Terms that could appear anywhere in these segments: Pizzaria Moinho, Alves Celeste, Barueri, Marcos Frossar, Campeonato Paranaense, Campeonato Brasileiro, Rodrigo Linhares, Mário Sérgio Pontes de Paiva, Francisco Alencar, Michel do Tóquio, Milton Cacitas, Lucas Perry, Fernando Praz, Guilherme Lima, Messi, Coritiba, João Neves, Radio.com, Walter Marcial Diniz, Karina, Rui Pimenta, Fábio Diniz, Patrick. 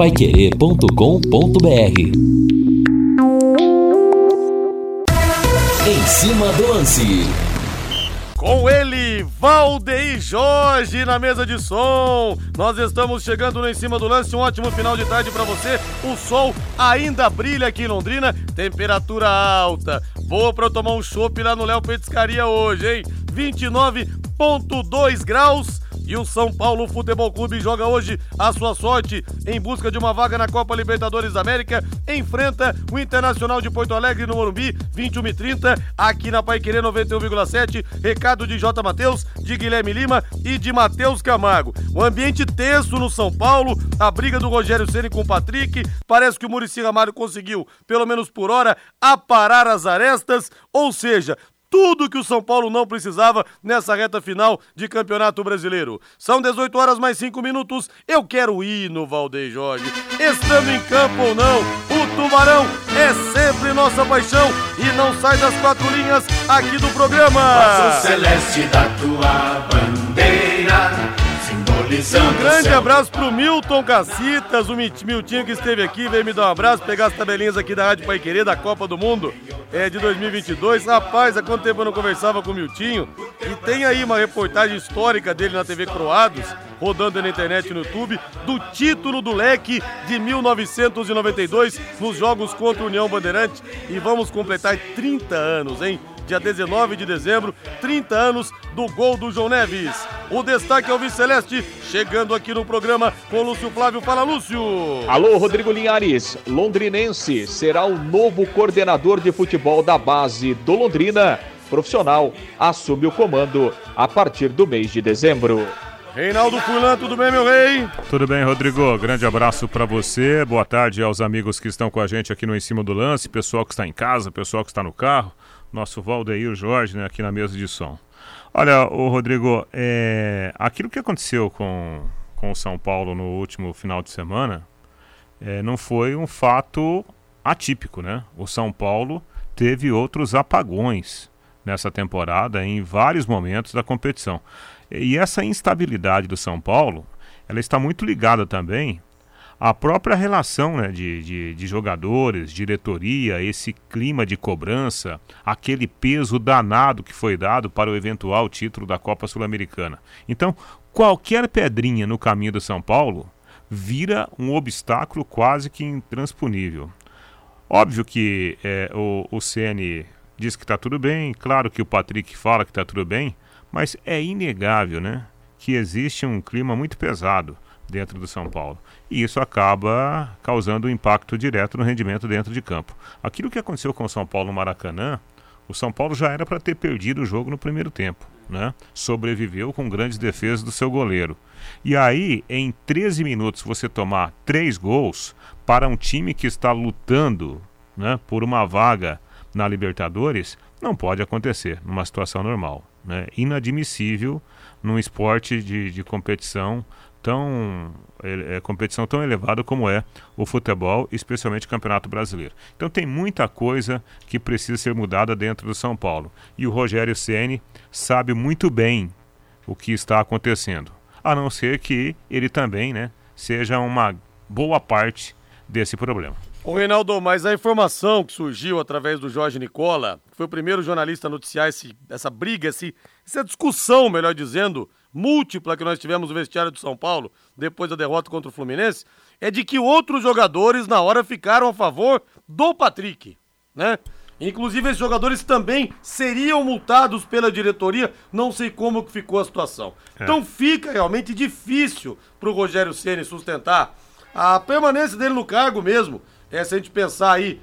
paiquerê.com.br. Em cima do lance. Com ele, Valdeir Jorge na mesa de som. Nós estamos chegando no Em Cima do Lance. Um ótimo final de tarde para você. O sol ainda brilha aqui em Londrina. Temperatura alta. Vou para tomar um chopp lá no Léo Petiscaria hoje, hein? 29,2 graus. E o São Paulo Futebol Clube joga hoje a sua sorte em busca de uma vaga na Copa Libertadores da América. Enfrenta o Internacional de Porto Alegre no Morumbi, 21h30, aqui na Paiquerê 91,7. Recado de J. Mateus, de Guilherme Lima e de Matheus Camargo. O ambiente tenso no São Paulo, a briga do Rogério Ceni com o Patrick. Parece que o Muricy Ramalho conseguiu, pelo menos por hora, aparar as arestas, ou seja, tudo que o São Paulo não precisava nessa reta final de Campeonato Brasileiro. São 18h mais 5 minutos. Eu quero ir no Valdeir Jorge. Estando em campo ou não, o Tubarão é sempre nossa paixão e não sai das quatro linhas aqui do programa. Faça o celeste da tua bandeira. Um grande abraço pro Milton Cacitas, o Miltinho que esteve aqui, veio me dar um abraço, pegar as tabelinhas aqui da Rádio Paiquerê, da Copa do Mundo de 2022. Rapaz, há quanto tempo eu não conversava com o Miltinho? E tem aí uma reportagem histórica dele na TV Croados, rodando na internet e no YouTube, do título do Leque de 1992 nos jogos contra a União Bandeirante. E vamos completar 30 anos, hein? Dia 19 de dezembro, 30 anos do gol do João Neves. O destaque é o Viceleste, chegando aqui no programa com Lúcio Flávio. Fala, Lúcio! Alô, Rodrigo Linhares. Londrinense será o novo coordenador de futebol da base do Londrina. Profissional assume o comando a partir do mês de dezembro. Reinaldo Fulan, tudo bem, meu rei? Tudo bem, Rodrigo. Grande abraço pra você. Boa tarde aos amigos que estão com a gente aqui no Em Cima do Lance, pessoal que está em casa, pessoal que está no carro. Nosso Valdeir Jorge, né, aqui na mesa de som. Olha, ô Rodrigo, aquilo que aconteceu com o São Paulo no último final de semana não foi um fato atípico, né? O São Paulo teve outros apagões nessa temporada em vários momentos da competição. E essa instabilidade do São Paulo, ela está muito ligada também a própria relação, né, de jogadores, diretoria, esse clima de cobrança, aquele peso danado que foi dado para o eventual título da Copa Sul-Americana. Então, qualquer pedrinha no caminho do São Paulo vira um obstáculo quase que intransponível. Óbvio que o Ceni diz que está tudo bem, claro que o Patrick fala que está tudo bem, mas é inegável, né, que existe um clima muito pesado dentro do São Paulo. E isso acaba causando um impacto direto no rendimento dentro de campo. Aquilo que aconteceu com o São Paulo no Maracanã, o São Paulo já era para ter perdido o jogo no primeiro tempo, né? Sobreviveu com grandes defesas do seu goleiro. E aí, em 13 minutos, você tomar 3 gols para um time que está lutando, né, por uma vaga na Libertadores, não pode acontecer numa situação normal, né? Inadmissível num esporte de competição competição tão elevada como é o futebol, especialmente o Campeonato Brasileiro. Então tem muita coisa que precisa ser mudada dentro do São Paulo. E o Rogério Ceni sabe muito bem o que está acontecendo. A não ser que ele também, né, seja uma boa parte desse problema. Ô Reinaldo, mas a informação que surgiu através do Jorge Nicola, que foi o primeiro jornalista a noticiar essa briga, essa discussão, melhor dizendo, múltipla que nós tivemos no vestiário do São Paulo depois da derrota contra o Fluminense, é de que outros jogadores na hora ficaram a favor do Patrick, né? Inclusive esses jogadores também seriam multados pela diretoria, não sei como que ficou a situação. Então fica realmente difícil pro Rogério Ceni sustentar a permanência dele no cargo mesmo, se a gente pensar aí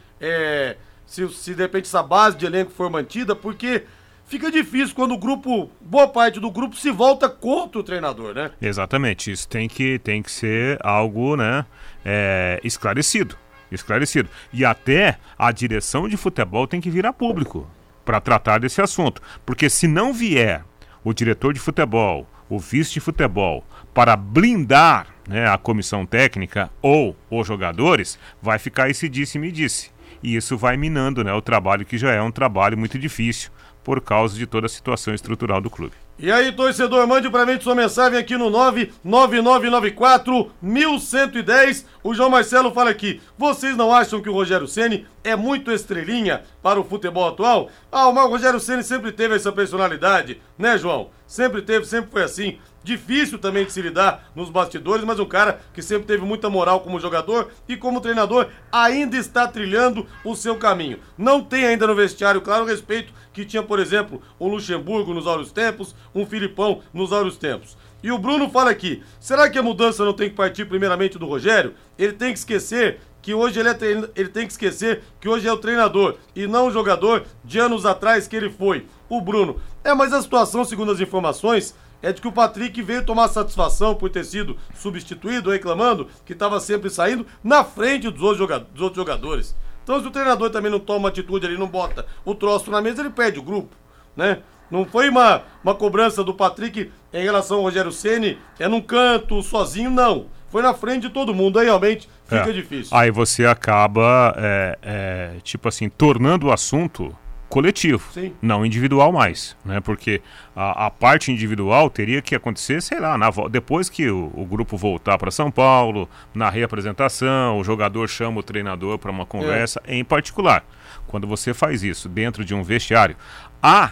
se de repente essa base de elenco for mantida, porque fica difícil quando boa parte do grupo se volta contra o treinador, né? Exatamente, isso tem que ser algo, né, esclarecido. E até a direção de futebol tem que vir a público para tratar desse assunto, porque se não vier o diretor de futebol, o vice de futebol, para blindar, né, a comissão técnica ou os jogadores, vai ficar esse disse-me-disse. E isso vai minando, né, o trabalho que já é um trabalho muito difícil por causa de toda a situação estrutural do clube. E aí, torcedor, mande pra mim sua mensagem aqui no 99994-1110. O João Marcelo fala aqui: vocês não acham que o Rogério Ceni é muito estrelinha para o futebol atual? Ah, o Rogério Ceni sempre teve essa personalidade, né, João? Sempre teve, sempre foi assim. Difícil também de se lidar nos bastidores, mas um cara que sempre teve muita moral como jogador e como treinador, ainda está trilhando o seu caminho. Não tem ainda no vestiário, claro, o respeito que tinha, por exemplo, o Luxemburgo nos áureos tempos, um Filipão nos áureos tempos. E o Bruno fala aqui: será que a mudança não tem que partir primeiramente do Rogério? Ele tem que esquecer que hoje ele é o treinador e não o jogador de anos atrás que ele foi. O Bruno: mas a situação, segundo as informações, é de que o Patrick veio tomar satisfação por ter sido substituído, reclamando que estava sempre saindo na frente dos outros jogadores. Então, se o treinador também não toma atitude ali, não bota o troço na mesa, ele perde o grupo, né? Não foi uma cobrança do Patrick em relação ao Rogério Ceni, num canto, sozinho, não. Foi na frente de todo mundo, aí realmente fica difícil. Aí você acaba, tornando o assunto coletivo, sim, não individual mais, né? Porque a parte individual teria que acontecer, depois que o grupo voltar para São Paulo, na reapresentação, o jogador chama o treinador para uma conversa em particular. Quando você faz isso dentro de um vestiário, há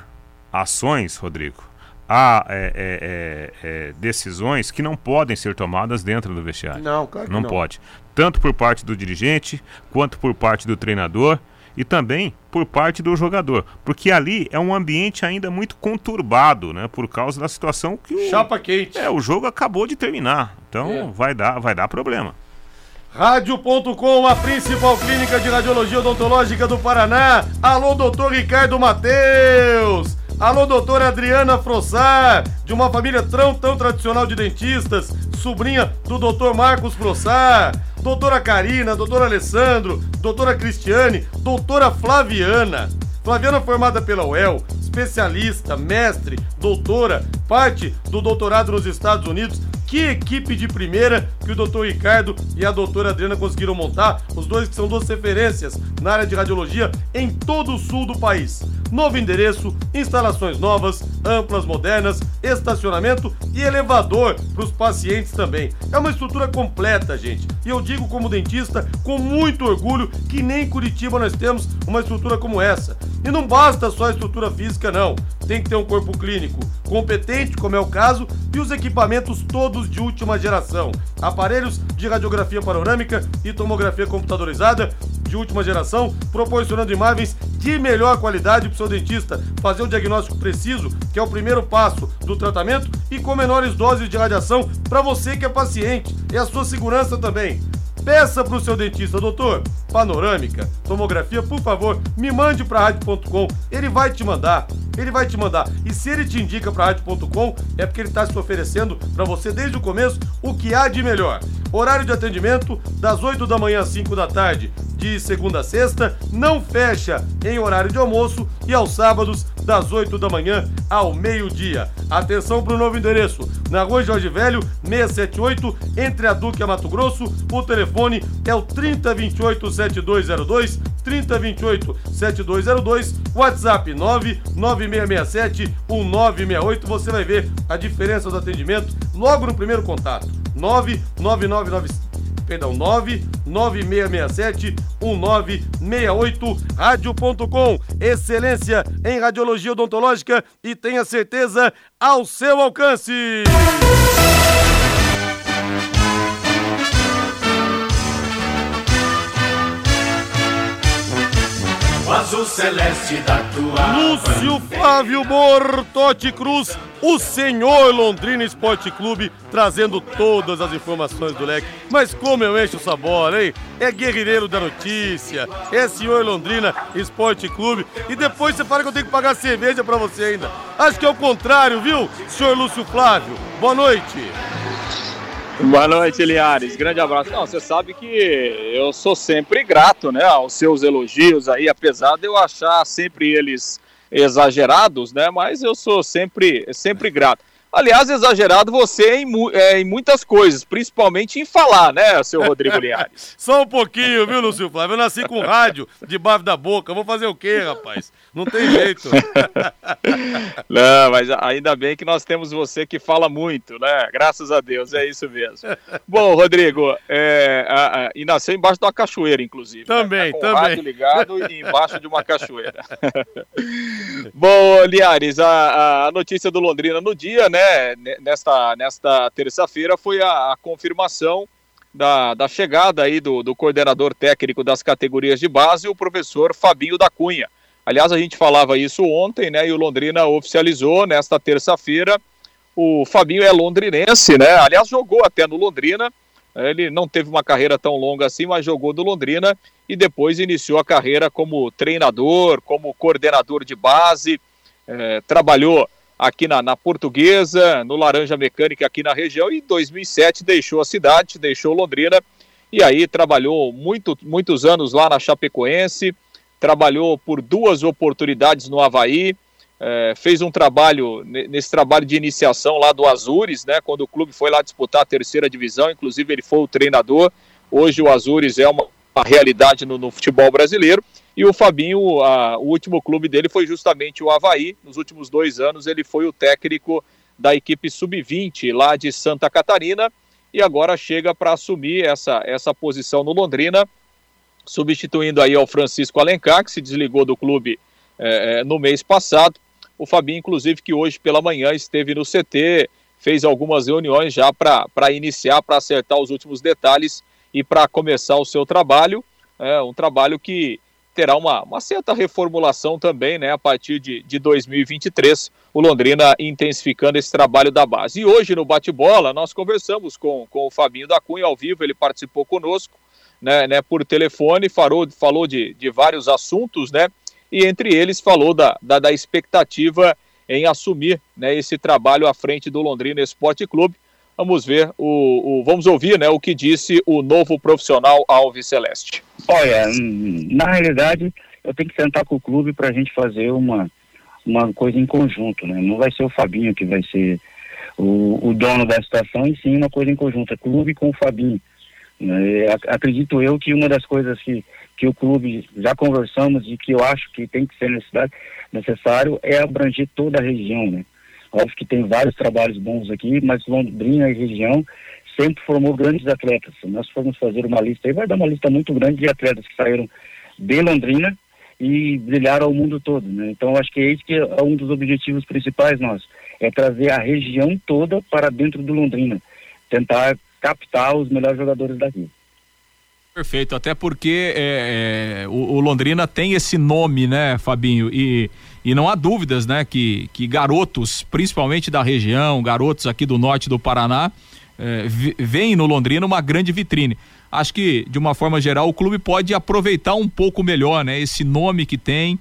ações, Rodrigo, há decisões que não podem ser tomadas dentro do vestiário. Não, claro que não pode. Tanto por parte do dirigente, quanto por parte do treinador, e também por parte do jogador, porque ali é um ambiente ainda muito conturbado, né, por causa da situação que chapa quente. O jogo acabou de terminar, então vai dar problema. Radio.com, a principal clínica de radiologia odontológica do Paraná. Alô, doutor Ricardo Mateus. Alô, doutora Adriana Frossar, de uma família tão tradicional de dentistas, sobrinha do doutor Marcos Frossar, doutora Karina, doutora Alessandro, doutora Cristiane, doutora Flaviana. Flaviana, formada pela UEL, especialista, mestre, doutora, parte do doutorado nos Estados Unidos. Que equipe de primeira que o doutor Ricardo e a doutora Adriana conseguiram montar, os dois que são duas referências na área de radiologia em todo o sul do país. Novo endereço, instalações novas, amplas, modernas, estacionamento e elevador para os pacientes também. É uma estrutura completa, gente. E eu digo como dentista, com muito orgulho, que nem em Curitiba nós temos uma estrutura como essa. E não basta só a estrutura física, não. Tem que ter um corpo clínico competente, como é o caso, e os equipamentos todos de última geração. Aparelhos de radiografia panorâmica e tomografia computadorizada de última geração, proporcionando imagens de melhor qualidade para o seu dentista fazer o diagnóstico preciso, que é o primeiro passo do tratamento, e com menores doses de radiação para você que é paciente. É a sua segurança também. Peça para o seu dentista: doutor, panorâmica, tomografia, por favor, me mande para radio.com. Ele vai te mandar. E se ele te indica para radio.com, é porque ele está se oferecendo para você desde o começo o que há de melhor. Horário de atendimento das 8 da manhã às 5 da tarde, de segunda a sexta, não fecha em horário de almoço, e aos sábados das 8 da manhã ao meio-dia. Atenção para o novo endereço, na Rua Jorge Velho, 678, entre a Duque e a Mato Grosso. O telefone é o 3028-7202, 3028-7202, WhatsApp 99667-1968. Você vai ver a diferença do atendimento logo no primeiro contato, 99667-1968. Radio.com, excelência em radiologia odontológica, e tenha certeza, ao seu alcance. O azul celeste da tua Lúcio Flávio Bortotti Cruz, o senhor Londrina Esporte Clube, trazendo todas as informações do leque. Mas como eu encho essa bola, hein? É guerrilheiro da notícia, é senhor Londrina Esporte Clube. E depois você fala que eu tenho que pagar cerveja pra você ainda. Acho que é o contrário, viu, senhor Lúcio Flávio? Boa noite. Boa noite, Linhares. Grande abraço. Não, você sabe que eu sou sempre grato, né, aos seus elogios aí, apesar de eu achar sempre eles exagerados, né, mas eu sou sempre grato. Aliás, exagerado você em muitas coisas, principalmente em falar, né, seu Rodrigo Linhares? Só um pouquinho, viu, Lúcio Flávio? Eu nasci com rádio debaixo da boca, vou fazer o quê, rapaz? Não tem jeito. Não, mas ainda bem que nós temos você que fala muito, né? Graças a Deus, é isso mesmo. Bom, Rodrigo, e nasceu embaixo de uma cachoeira, inclusive. Também, né? Tá com também. O rádio ligado e embaixo de uma cachoeira. Bom, Linhares, a notícia do Londrina no dia, né? Nesta terça-feira foi a confirmação da chegada aí do coordenador técnico das categorias de base, o professor Fabinho da Cunha. Aliás, a gente falava isso ontem, né? E o Londrina oficializou nesta terça-feira. O Fabinho é londrinense, né? Aliás, jogou até no Londrina. Ele não teve uma carreira tão longa assim, mas jogou do Londrina e depois iniciou a carreira como treinador, como coordenador de base, trabalhou aqui na Portuguesa, no Laranja Mecânica aqui na região, e em 2007 deixou a cidade, deixou Londrina, e aí trabalhou muitos anos lá na Chapecoense, trabalhou por 2 oportunidades no Avaí, fez um trabalho, nesse trabalho de iniciação lá do Açores, né, quando o clube foi lá disputar a 3ª divisão, inclusive ele foi o treinador. Hoje o Açores é uma realidade no futebol brasileiro. E o Fabinho, o último clube dele foi justamente o Avaí. Nos últimos 2 anos ele foi o técnico da equipe sub-20 lá de Santa Catarina e agora chega para assumir essa posição no Londrina, substituindo aí ao Francisco Alencar, que se desligou do clube no mês passado. O Fabinho, inclusive, que hoje pela manhã esteve no CT, fez algumas reuniões já para iniciar, para acertar os últimos detalhes e para começar o seu trabalho. Um trabalho que terá uma certa reformulação também, né, a partir de 2023, o Londrina intensificando esse trabalho da base. E hoje no Bate-Bola nós conversamos com o Fabinho da Cunha ao vivo, ele participou conosco, né, por telefone, falou de vários assuntos, né, e entre eles falou da expectativa em assumir, né, esse trabalho à frente do Londrina Esporte Clube. Vamos ver, vamos ouvir, né, o que disse o novo profissional Alves Celeste. Olha, na realidade, eu tenho que sentar com o clube para a gente fazer uma coisa em conjunto, né? Não vai ser o Fabinho que vai ser o dono da situação, e sim uma coisa em conjunto, é clube com o Fabinho. Acredito eu que uma das coisas que o clube já conversamos e que eu acho que tem que ser necessário é abranger toda a região, né? Óbvio que tem vários trabalhos bons aqui, mas Londrina e região sempre formou grandes atletas. Nós fomos fazer uma lista, aí vai dar uma lista muito grande de atletas que saíram de Londrina e brilharam ao mundo todo, né? Então, acho que é isso que é um dos objetivos principais nossos, é trazer a região toda para dentro do Londrina, tentar captar os melhores jogadores daqui. Perfeito, até porque o Londrina tem esse nome, né, Fabinho, e não há dúvidas, né, que garotos, principalmente da região, garotos aqui do norte do Paraná, veem no Londrina uma grande vitrine. Acho que, de uma forma geral, o clube pode aproveitar um pouco melhor, né, esse nome que tem,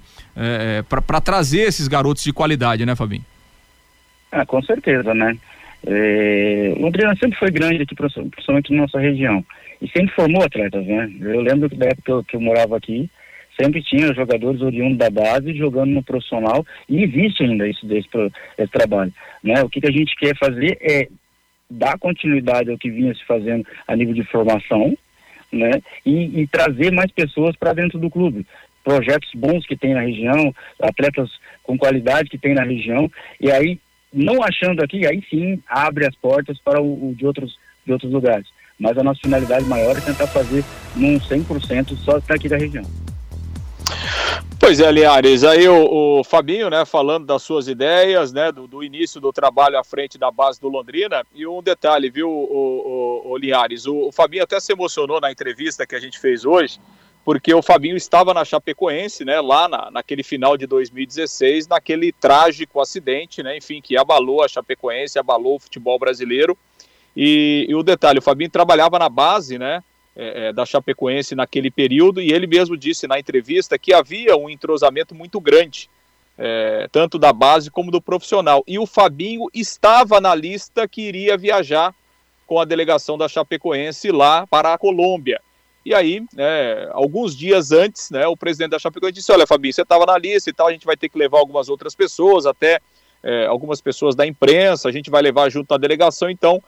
para trazer esses garotos de qualidade, né, Fabinho? Ah, com certeza, né? Londrina sempre foi grande aqui, principalmente na nossa região. E sempre formou atletas, né? Eu lembro da época que eu morava aqui, sempre tinha jogadores oriundos da base jogando no profissional, e existe ainda isso desse trabalho, né? O que a gente quer fazer é dar continuidade ao que vinha se fazendo a nível de formação, né? E trazer mais pessoas para dentro do clube. Projetos bons que tem na região, atletas com qualidade que tem na região, e aí, não achando aqui, aí sim abre as portas para de outros lugares. Mas a nossa finalidade maior é tentar fazer num 100% só daqui da região. Pois é, Linhares, aí o Fabinho, né, falando das suas ideias, né, do início do trabalho à frente da base do Londrina. E um detalhe, viu, o Linhares, o Fabinho até se emocionou na entrevista que a gente fez hoje, porque o Fabinho estava na Chapecoense, né, lá naquele final de 2016, naquele trágico acidente, né, enfim, que abalou a Chapecoense, abalou o futebol brasileiro. E o detalhe, o Fabinho trabalhava na base, né, da Chapecoense naquele período, e ele mesmo disse na entrevista que havia um entrosamento muito grande, tanto da base como do profissional. E o Fabinho estava na lista que iria viajar com a delegação da Chapecoense lá para a Colômbia. E aí, alguns dias antes, né, o presidente da Chapecoense disse: olha, Fabinho, você estava na lista e tal, a gente vai ter que levar algumas outras pessoas, até algumas pessoas da imprensa, a gente vai levar junto na delegação, então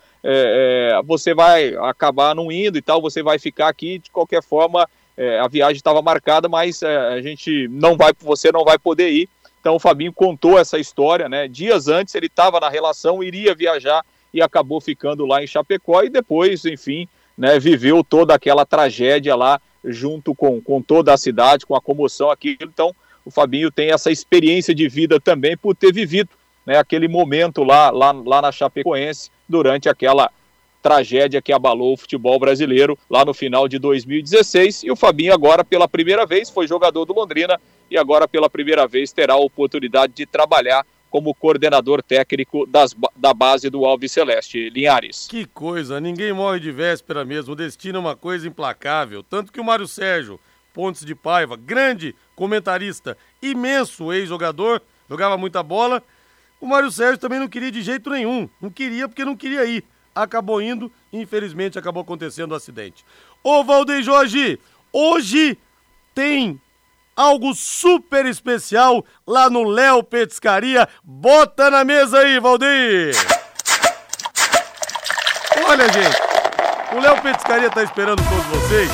você vai acabar não indo e tal, você vai ficar aqui, de qualquer forma a viagem estava marcada, mas a gente não vai, você não vai poder ir. Então o Fabinho contou essa história, né? Dias antes ele estava na relação, iria viajar e acabou ficando lá em Chapecó e depois, enfim, né, viveu toda aquela tragédia lá junto com toda a cidade, com a comoção, aquilo. Então o Fabinho tem essa experiência de vida também por ter vivido, né, aquele momento lá na Chapecoense durante aquela tragédia que abalou o futebol brasileiro lá no final de 2016. E o Fabinho agora pela primeira vez foi jogador do Londrina e agora pela primeira vez terá a oportunidade de trabalhar como coordenador técnico da base do Alves Celeste. Linhares. Que coisa, ninguém morre de véspera mesmo, o destino é uma coisa implacável, tanto que o Mário Sérgio Pontes de Paiva, grande comentarista, imenso ex-jogador, jogava muita bola, o Mário Sérgio também não queria de jeito nenhum, não queria porque não queria ir, acabou indo, infelizmente acabou acontecendo o acidente. Ô Valdeir Jorge, hoje tem algo super especial lá no Léo Petiscaria. Bota na mesa aí, Valdeir! Olha, gente, o Léo Petiscaria tá esperando todos vocês.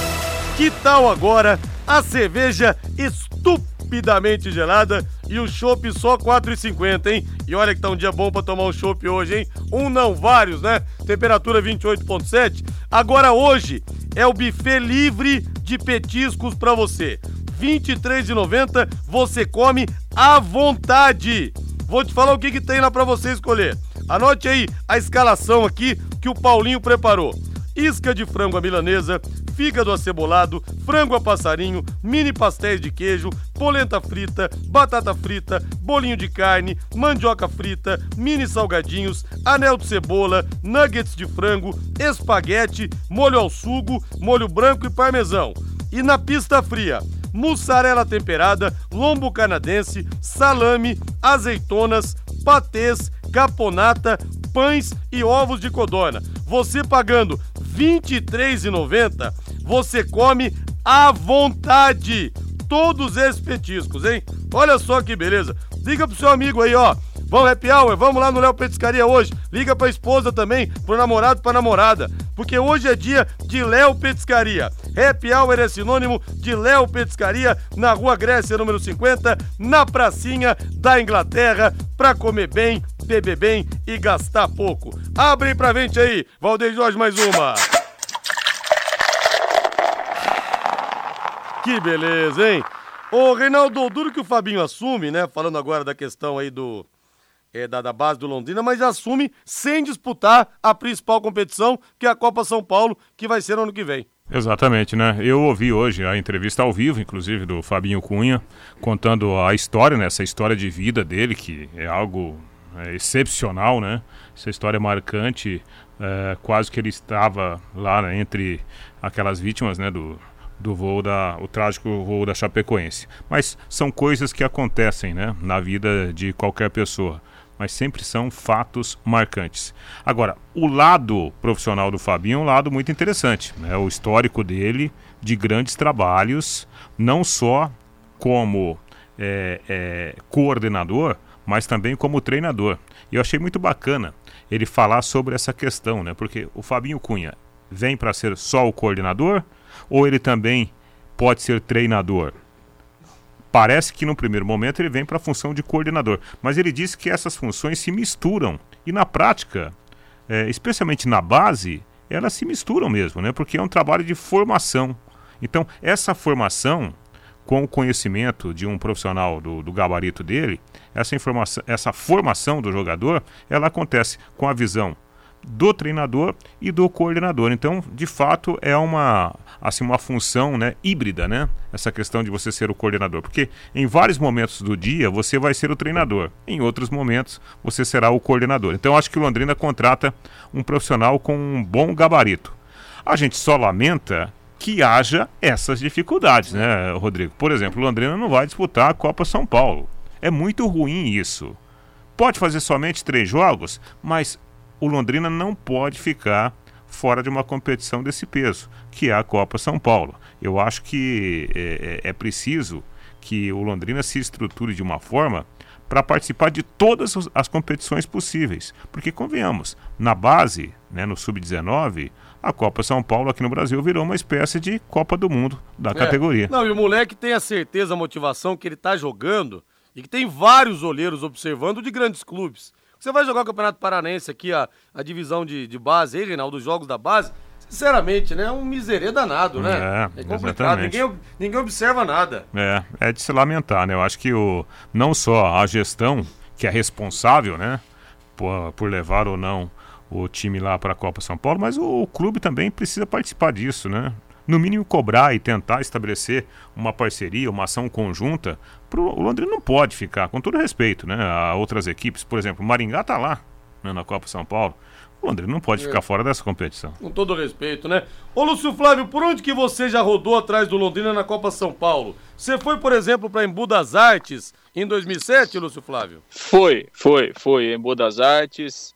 Que tal agora a cerveja estupidamente gelada e o chopp só R$4,50, hein? E olha que tá um dia bom pra tomar um chopp hoje, hein? Um não, vários, né? Temperatura 28,7. Agora hoje é o buffet livre de petiscos pra você. R$ 23,90, você come à vontade. Vou te falar o que tem lá pra você escolher. Anote aí a escalação aqui que o Paulinho preparou. Isca de frango à milanesa, fígado acebolado, frango a passarinho, mini pastéis de queijo, polenta frita, batata frita, bolinho de carne, mandioca frita, mini salgadinhos, anel de cebola, nuggets de frango, espaguete, molho ao sugo, molho branco e parmesão. E na pista fria, mussarela temperada, lombo canadense, salame, azeitonas, patês, caponata, pães e ovos de codorna. Você pagando R$ 23,90, você come à vontade todos esses petiscos, hein? Olha só que beleza. Liga pro seu amigo aí, ó. Vamos happy hour, vamos lá no Léo Petiscaria hoje. Liga pra esposa também, pro namorado, pra namorada. Porque hoje é dia de Léo Petiscaria. Happy hour é sinônimo de Léo Petiscaria na Rua Grécia, número 50, na pracinha da Inglaterra, pra comer bem, beber bem e gastar pouco. Abre pra gente aí, Valdeir Jorge, mais uma. Que beleza, hein? Ô, Reinaldo, duro que o Fabinho assume, né? Falando agora da questão aí do... da base do Londrina, mas assume sem disputar a principal competição, que é a Copa São Paulo, que vai ser ano que vem. Exatamente, né? Eu ouvi hoje a entrevista ao vivo, inclusive, do Fabinho Cunha, contando a história, né? Essa história de vida dele, que é algo excepcional, né? Essa história marcante, quase que ele estava lá, né, entre aquelas vítimas, né, do trágico voo da Chapecoense. Mas são coisas que acontecem, né, na vida de qualquer pessoa, mas sempre são fatos marcantes. Agora, o lado profissional do Fabinho é um lado muito interessante, né? O histórico dele de grandes trabalhos, não só como coordenador, mas também como treinador. E eu achei muito bacana ele falar sobre essa questão, né? Porque o Fabinho Cunha vem para ser só o coordenador ou ele também pode ser treinador? Parece que no primeiro momento ele vem para a função de coordenador, mas ele disse que essas funções se misturam e na prática, especialmente na base, elas se misturam mesmo, né? Porque é um trabalho de formação. Então essa formação, com o conhecimento de um profissional do gabarito dele, essa formação do jogador, ela acontece com a visão do treinador e do coordenador. Então, de fato, é uma função, né, híbrida, né? Essa questão de você ser o coordenador. Porque em vários momentos do dia você vai ser o treinador. Em outros momentos você será o coordenador. Então, acho que o Londrina contrata um profissional com um bom gabarito. A gente só lamenta que haja essas dificuldades, né, Rodrigo? Por exemplo, o Londrina não vai disputar a Copa São Paulo. É muito ruim isso. Pode fazer somente 3 jogos, mas o Londrina não pode ficar fora de uma competição desse peso, que é a Copa São Paulo. Eu acho que é preciso que o Londrina se estruture de uma forma para participar de todas as competições possíveis. Porque, convenhamos, na base, né, no Sub-19, a Copa São Paulo aqui no Brasil virou uma espécie de Copa do Mundo da categoria. Não, e o moleque tem a certeza, a motivação que ele está jogando e que tem vários olheiros observando de grandes clubes. Você vai jogar o Campeonato Paranaense aqui, a divisão de base, aí, Reinaldo, os jogos da base... Sinceramente, né? É um miserê danado, né? É complicado, ninguém observa nada. É de se lamentar, né? Eu acho que não só a gestão, que é responsável, né? Por levar ou não o time lá para a Copa São Paulo, mas o clube também precisa participar disso, né? No mínimo cobrar e tentar estabelecer uma parceria, uma ação conjunta. O Londrina não pode ficar, com todo respeito, né? A outras equipes, por exemplo, o Maringá está lá, né, na Copa São Paulo. O André não pode ficar fora dessa competição. Com todo respeito, né? Ô, Lúcio Flávio, por onde que você já rodou atrás do Londrina na Copa São Paulo? Você foi, por exemplo, para Embu das Artes em 2007, Lúcio Flávio? Foi. Embu das Artes,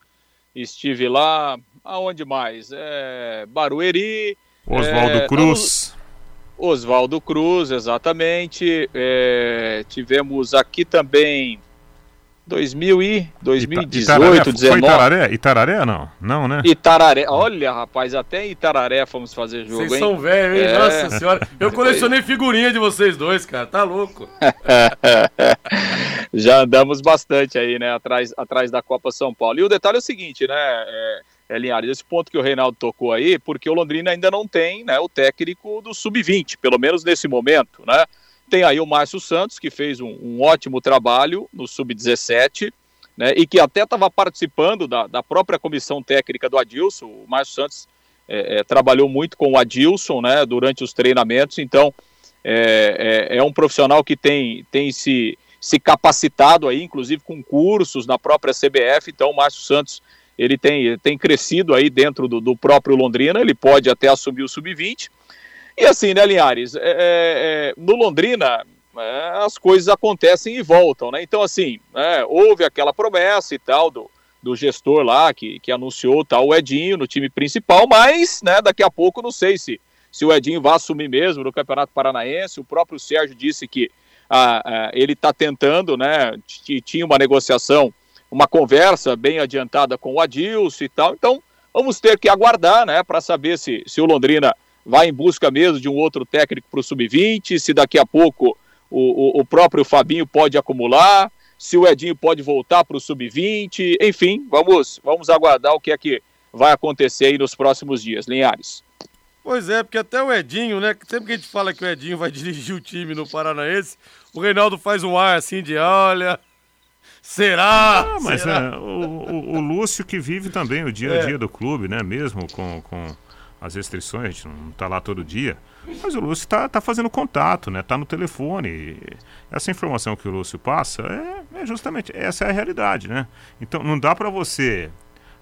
estive lá, aonde mais? Barueri. Oswaldo Cruz, exatamente. Tivemos aqui também... 2018, 19. Foi Itararé? Itararé não? Não, né? Itararé. Olha, rapaz, até em Itararé fomos fazer jogo, hein? Vocês são velhos, hein? Nossa senhora. Eu colecionei figurinha de vocês dois, cara. Tá louco. Já andamos bastante aí, né? Atrás da Copa São Paulo. E o detalhe é o seguinte, né, Linhares? Esse ponto que o Reinaldo tocou aí, porque o Londrina ainda não tem, né, o técnico do Sub-20, pelo menos nesse momento, né? Tem aí o Márcio Santos, que fez um ótimo trabalho no Sub-17, né, e que até estava participando da própria comissão técnica do Adilson. O Márcio Santos trabalhou muito com o Adilson, né, durante os treinamentos, então é um profissional que tem se capacitado, aí, inclusive com cursos na própria CBF. Então o Márcio Santos ele tem crescido aí dentro do próprio Londrina, ele pode até assumir o Sub-20. E assim, né, Linhares, no Londrina as coisas acontecem e voltam, né? Então, assim, houve aquela promessa e tal do gestor lá que anunciou tal o Edinho no time principal, mas, né, daqui a pouco não sei se o Edinho vai assumir mesmo no Campeonato Paranaense. O próprio Sérgio disse que ele está tentando, né? Tinha uma negociação, uma conversa bem adiantada com o Adilson e tal. Então, vamos ter que aguardar, né, para saber se o Londrina vai em busca mesmo de um outro técnico para o Sub-20, se daqui a pouco o próprio Fabinho pode acumular, se o Edinho pode voltar para o Sub-20, enfim, vamos aguardar o que é que vai acontecer aí nos próximos dias, Linhares. Pois é, porque até o Edinho, né, sempre que a gente fala que o Edinho vai dirigir o time no Paranaense, o Reinaldo faz um ar assim de, olha... Será? Ah, mas será? O Lúcio que vive também o dia a dia do clube, né, mesmo com... as restrições, a gente não está lá todo dia, mas o Lúcio está fazendo contato, né? Está no telefone. Essa informação que o Lúcio passa é justamente, essa é a realidade, né? Então não dá para você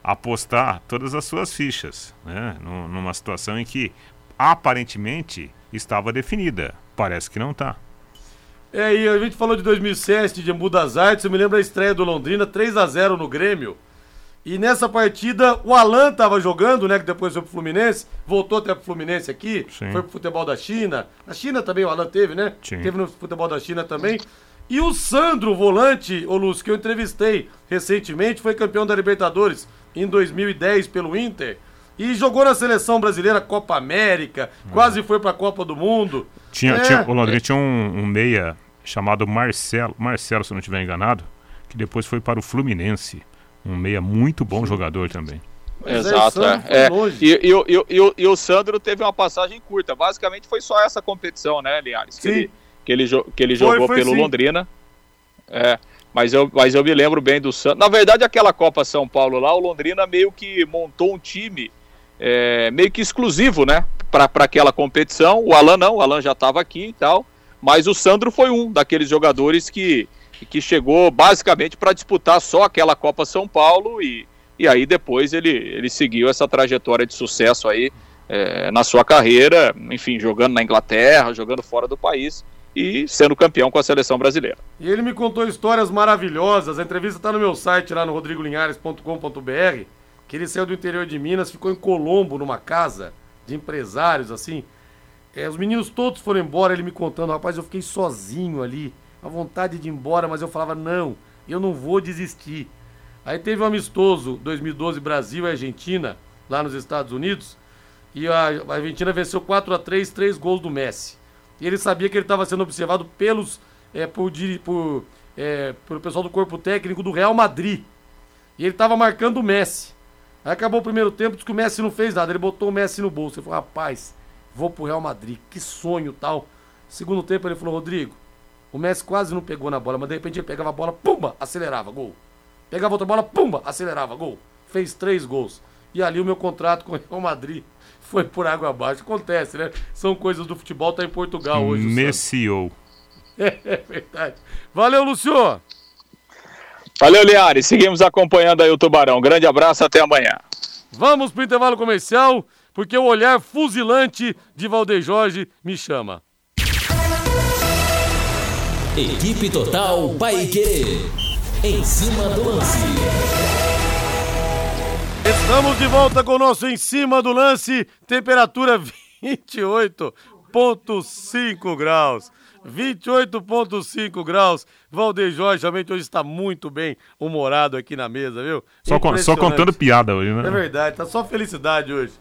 apostar todas as suas fichas, né, numa situação em que aparentemente estava definida, parece que não está. E a gente falou de 2007, de Embu das Artes. Eu me lembro da estreia do Londrina, 3-0 no Grêmio. E nessa partida, o Alan estava jogando, né, que depois foi pro Fluminense, voltou até pro Fluminense aqui, sim, foi pro futebol da China. Na China também o Alan teve, né? Sim. Teve no futebol da China também. E o Sandro, volante, ô Lúcio, que eu entrevistei recentemente, foi campeão da Libertadores em 2010 pelo Inter. E jogou na seleção brasileira, Copa América, quase foi pra Copa do Mundo. O Londrina tinha um meia chamado Marcelo, se eu não estiver enganado, que depois foi para o Fluminense. Um meia muito bom jogador também. Exato, E o Sandro teve uma passagem curta. Basicamente foi só essa competição, né, Linhares? Que ele jogou pelo Londrina. Mas eu me lembro bem do Sandro. Na verdade, aquela Copa São Paulo lá, o Londrina meio que montou um time meio que exclusivo, né, para aquela competição. O Alan não, o Alan já estava aqui e tal. Mas o Sandro foi um daqueles jogadores que chegou basicamente para disputar só aquela Copa São Paulo e aí depois ele seguiu essa trajetória de sucesso aí na sua carreira, enfim, jogando na Inglaterra, jogando fora do país e sendo campeão com a seleção brasileira. E ele me contou histórias maravilhosas. A entrevista está no meu site lá no rodrigolinhares.com.br, que ele saiu do interior de Minas, ficou em Colombo numa casa de empresários, assim. Os meninos todos foram embora, ele me contando, rapaz, eu fiquei sozinho ali, a vontade de ir embora, mas eu falava, não, eu não vou desistir. Aí teve um amistoso 2012 Brasil e Argentina, lá nos Estados Unidos, e a Argentina venceu 4-3, 3 gols do Messi. E ele sabia que ele estava sendo observado pelo pessoal do corpo técnico do Real Madrid. E ele estava marcando o Messi. Aí acabou o primeiro tempo, disse que o Messi não fez nada, ele botou o Messi no bolso. Ele falou, rapaz, vou pro Real Madrid, que sonho tal. Segundo tempo ele falou, Rodrigo, o Messi quase não pegou na bola, mas de repente ele pegava a bola, pumba, acelerava, gol. Pegava outra bola, pumba, acelerava, gol. Fez 3 gols. E ali o meu contrato com o Real Madrid foi por água abaixo. Acontece, né? São coisas do futebol, tá em Portugal hoje. Messiou. É verdade. Valeu, Lúcio. Valeu, Linhares. Seguimos acompanhando aí o Tubarão. Grande abraço, até amanhã. Vamos pro intervalo comercial, porque o olhar fuzilante de Valdeir Jorge me chama. Equipe Total Paiquerê. Em cima do lance. Estamos de volta com o nosso Em Cima do Lance. Temperatura 28,5 graus. 28,5 graus. Valdeir Jorge realmente hoje está muito bem humorado aqui na mesa, viu? Só contando piada hoje, né? É verdade, tá só felicidade hoje.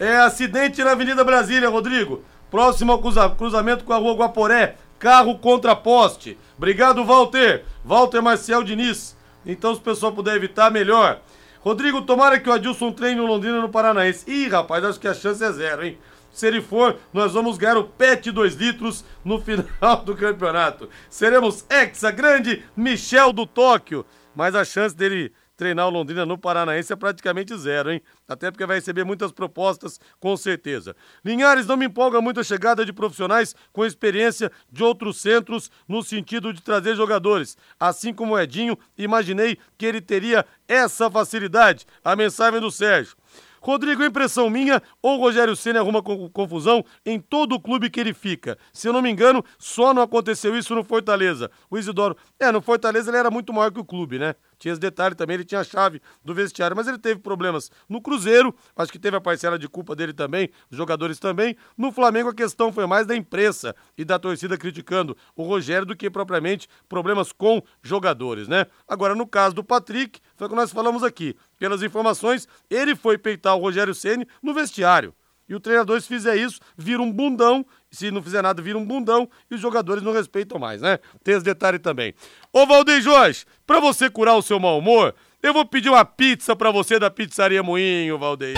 É acidente na Avenida Brasília, Rodrigo. Próximo ao cruzamento com a Rua Guaporé. Carro contra poste. Obrigado, Walter. Walter Marcial Diniz. Então, se o pessoal puder evitar, melhor. Rodrigo, tomara que o Adilson treine o Londrina no Paranaense. Ih, rapaz, acho que a chance é zero, hein? Se ele for, nós vamos ganhar o PET 2 litros no final do campeonato. Seremos hexa grande Michel do Tóquio. Mas a chance dele treinar o Londrina no Paranaense é praticamente zero, hein? Até porque vai receber muitas propostas, com certeza. Linhares, não me empolga muito a chegada de profissionais com experiência de outros centros no sentido de trazer jogadores. Assim como o Edinho, imaginei que ele teria essa facilidade. A mensagem do Sérgio. Rodrigo, impressão minha, ou o Rogério Ceni arruma confusão em todo o clube que ele fica. Se eu não me engano, só não aconteceu isso no Fortaleza. O Isidoro, no Fortaleza ele era muito maior que o clube, né? Tinha esse detalhe também, ele tinha a chave do vestiário, mas ele teve problemas no Cruzeiro, acho que teve a parcela de culpa dele também, os jogadores também. No Flamengo a questão foi mais da imprensa e da torcida criticando o Rogério do que propriamente problemas com jogadores, né? Agora, no caso do Patrick, foi o que nós falamos aqui. Pelas informações, ele foi peitar o Rogério Ceni no vestiário. E o treinador, se fizer isso, vira um bundão. Se não fizer nada, vira um bundão. E os jogadores não respeitam mais, né? Tem esse detalhe também. Ô, Valdeir Jorge, pra você curar o seu mau humor, eu vou pedir uma pizza pra você da Pizzaria Moinho, Valdeir.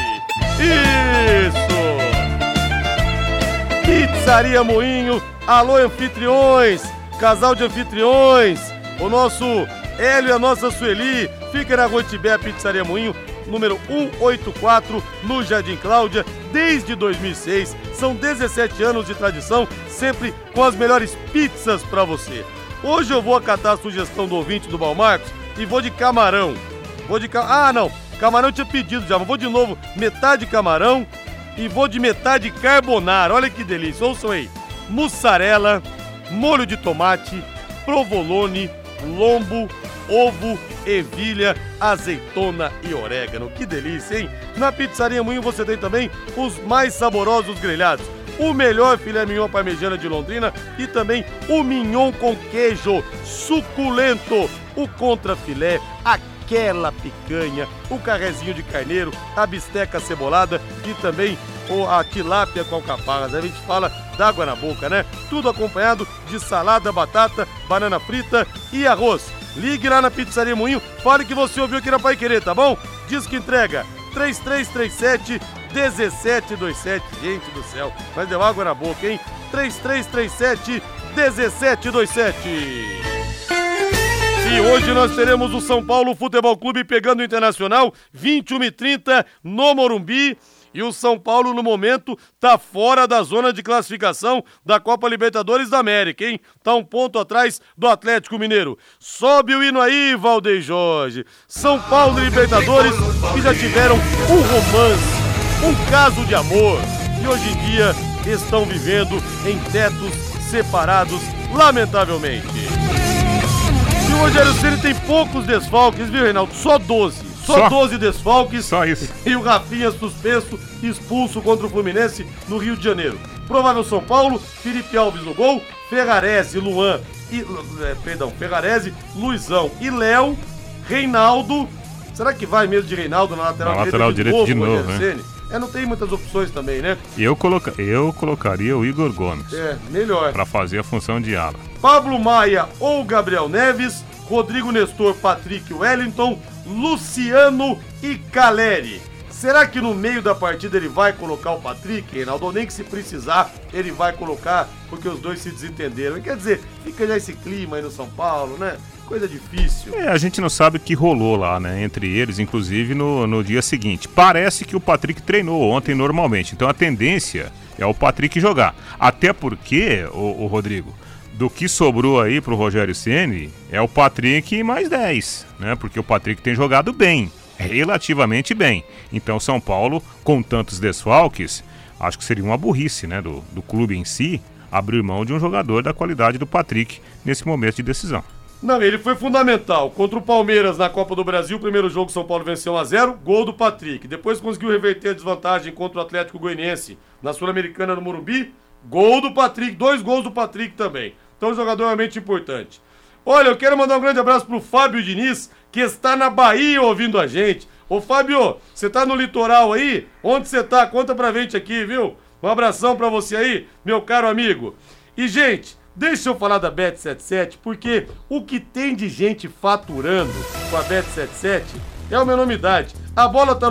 Isso! Pizzaria Moinho. Alô, anfitriões. Casal de anfitriões. O nosso Hélio e a nossa Sueli. Fica na Rua Tibé, Pizzaria Moinho, número 184, no Jardim Cláudia, desde 2006. São 17 anos de tradição, sempre com as melhores pizzas pra você. Hoje eu vou acatar a sugestão do ouvinte do Balmarcos e vou de camarão. Camarão eu tinha pedido já, mas vou de novo metade camarão e vou de metade carbonara. Olha que delícia, ouçam aí. Mussarela, molho de tomate, provolone, lombo, ovo, ervilha, azeitona e orégano. Que delícia, hein? Na Pizzaria Moinho você tem também os mais saborosos grelhados. O melhor filé mignon parmegiana de Londrina e também o mignon com queijo suculento. O contrafilé, aquela picanha, o carrezinho de carneiro, a bisteca cebolada e também a tilápia com alcaparras. A gente fala d'água na boca, né? Tudo acompanhado de salada, batata, banana frita e arroz. Ligue lá na Pizzaria Moinho, fale que você ouviu aqui na Paiquerê, tá bom? Diz que entrega 3337-1727. Gente do céu, mas deu água na boca, hein? 3337-1727. E hoje nós teremos o São Paulo Futebol Clube pegando o Internacional, 21h30 no Morumbi. E o São Paulo, no momento, tá fora da zona de classificação da Copa Libertadores da América, hein? Tá um ponto atrás do Atlético Mineiro. Sobe o hino aí, Valdeir Jorge. São Paulo e Libertadores que já tiveram um romance, um caso de amor. E hoje em dia estão vivendo em tetos separados, lamentavelmente. E o Rogério Ceni tem poucos desfalques, viu, Reinaldo? Só 12. Só 12 desfalques. Só isso. E o Rafinha suspenso, expulso contra o Fluminense no Rio de Janeiro. Provável São Paulo, Felipe Alves no gol, Ferrarese, Luan e... Perdão, Ferrarese, Luizão e Léo, Reinaldo. Será que vai mesmo de Reinaldo na lateral direita de novo, né? É, não tem muitas opções também, né? Eu colocaria o Igor Gomes. É, melhor. Pra fazer a função de ala. Pablo Maia ou Gabriel Neves, Rodrigo Nestor, Patrick, Wellington, Luciano e Caleri. Será que no meio da partida ele vai colocar o Patrick, Reinaldo? Ou nem que se precisar, ele vai colocar, porque os dois se desentenderam. Quer dizer, fica já esse clima aí no São Paulo, né? Coisa difícil. É, a gente não sabe o que rolou lá, né? Entre eles, inclusive no dia seguinte. Parece que o Patrick treinou ontem normalmente. Então a tendência é o Patrick jogar. Até porque, o Rodrigo, do que sobrou aí pro Rogério Ceni é o Patrick mais 10, né? Porque o Patrick tem jogado bem, relativamente bem. Então São Paulo, com tantos desfalques, acho que seria uma burrice, né? Do clube em si, abrir mão de um jogador da qualidade do Patrick nesse momento de decisão. Não, ele foi fundamental. Contra o Palmeiras na Copa do Brasil, primeiro jogo São Paulo venceu 1-0, gol do Patrick. Depois conseguiu reverter a desvantagem contra o Atlético Goianiense na Sul-Americana no Morumbi, gol do Patrick, 2 gols do Patrick também. Então, jogador realmente importante. Olha, eu quero mandar um grande abraço pro Fábio Diniz, que está na Bahia ouvindo a gente. Ô, Fábio, você tá no litoral aí? Onde você tá? Conta pra gente aqui, viu? Um abração pra você aí, meu caro amigo. E, gente, deixa eu falar da Bet77, porque o que tem de gente faturando com a Bet77 é uma novidade. A bola tá